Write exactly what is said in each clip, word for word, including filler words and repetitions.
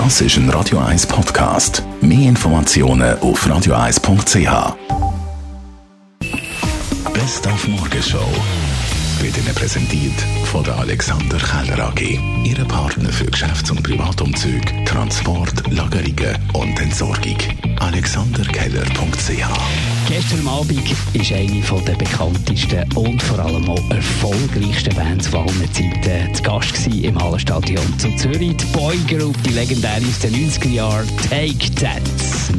Das ist ein Radio eins Podcast. Mehr Informationen auf radio eis punkt c h. Best auf Morgenshow wird Ihnen präsentiert von der Alexander Keller A G, Ihre Partner für Geschäfts- und Privatumzüge, Transport, Lagerungen und Entsorgung. alexander keller punkt c h. Gestern Abend ist eine der bekanntesten und vor allem auch erfolgreichsten Bands aller Zeiten zu Gast im Hallenstadion zu Zürich. Die Boygroup, die legendäre aus den neunziger Jahren, Take That.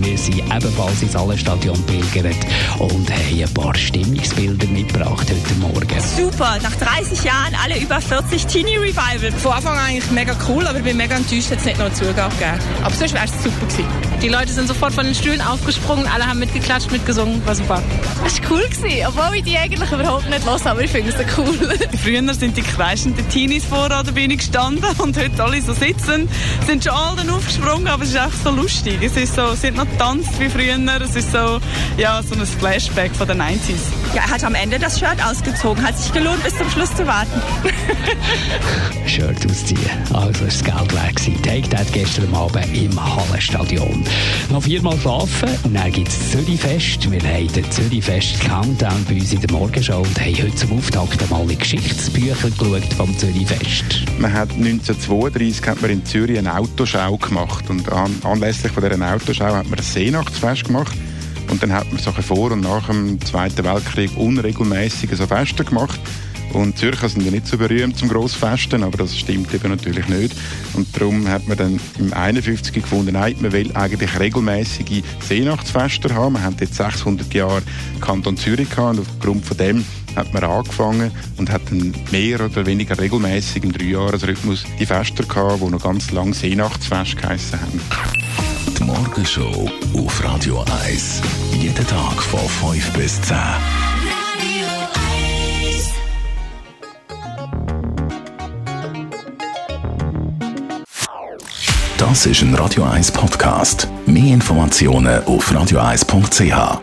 Wir sind ebenfalls ins Hallenstadion pilgert und haben ein paar Stimmungsbilder mitgebracht heute Morgen. Super, nach dreißig Jahren alle über vierzig Teenie-Revival. Von Anfang an eigentlich mega cool, aber ich bin mega enttäuscht, dass es nicht noch einen Zugang gegeben. Aber sonst wäre es super gewesen. Die Leute sind sofort von den Stühlen aufgesprungen, alle haben mitgeklatscht, mitgesungen. War super. Es war cool gewesen, obwohl ich die eigentlich überhaupt nicht höre, aber ich finde es so cool. Früher sind die kreischenden Teenies vor an der Bühne gestanden und heute alle so sitzen, sind schon alle aufgesprungen, aber es ist echt so lustig. Es ist so, sind noch getanzt wie früher, es ist so, ja, so ein Flashback von den neunziger. Ja, er hat am Ende das Shirt ausgezogen, hat sich gelohnt, bis zum Schluss zu warten. Shirt ausziehen, also ist das Geld weg gewesen. Take That gestern Abend im Hallenstadion. Noch viermal schlafen, dann gibt es Zürichfest. Wir haben den Zürichfest Countdown bei uns in der Morgenshow und haben heute zum Auftakt einmal in Geschichtsbücher geschaut vom Zürichfest. Man hat neunzehnhundertzweiunddreißig hat man in Zürich eine Autoschau gemacht und an, anlässlich von dieser Autoschau hat man ein Seenachtsfest gemacht und dann hat man so vor und nach dem Zweiten Weltkrieg unregelmäßige so Feste gemacht. Und Zürcher sind ja nicht so berühmt zum Grossfesten, aber das stimmt eben natürlich nicht. Und darum hat man dann im einundfünfzig gefunden, nein, man will eigentlich regelmäßige Seenachtsfeste haben. Man hat jetzt sechshundert Jahre Kanton Zürich gehabt und aufgrund von dem hat man angefangen und hat dann mehr oder weniger regelmäßig im Dreijahresrhythmus die Feste gehabt, die noch ganz lange Seenachtsfest geheissen haben. Die Morgenshow auf Radio eins. Jeden Tag von fünf bis zehn. Das ist ein Radio eins Podcast. Mehr Informationen auf radio eis punkt c h.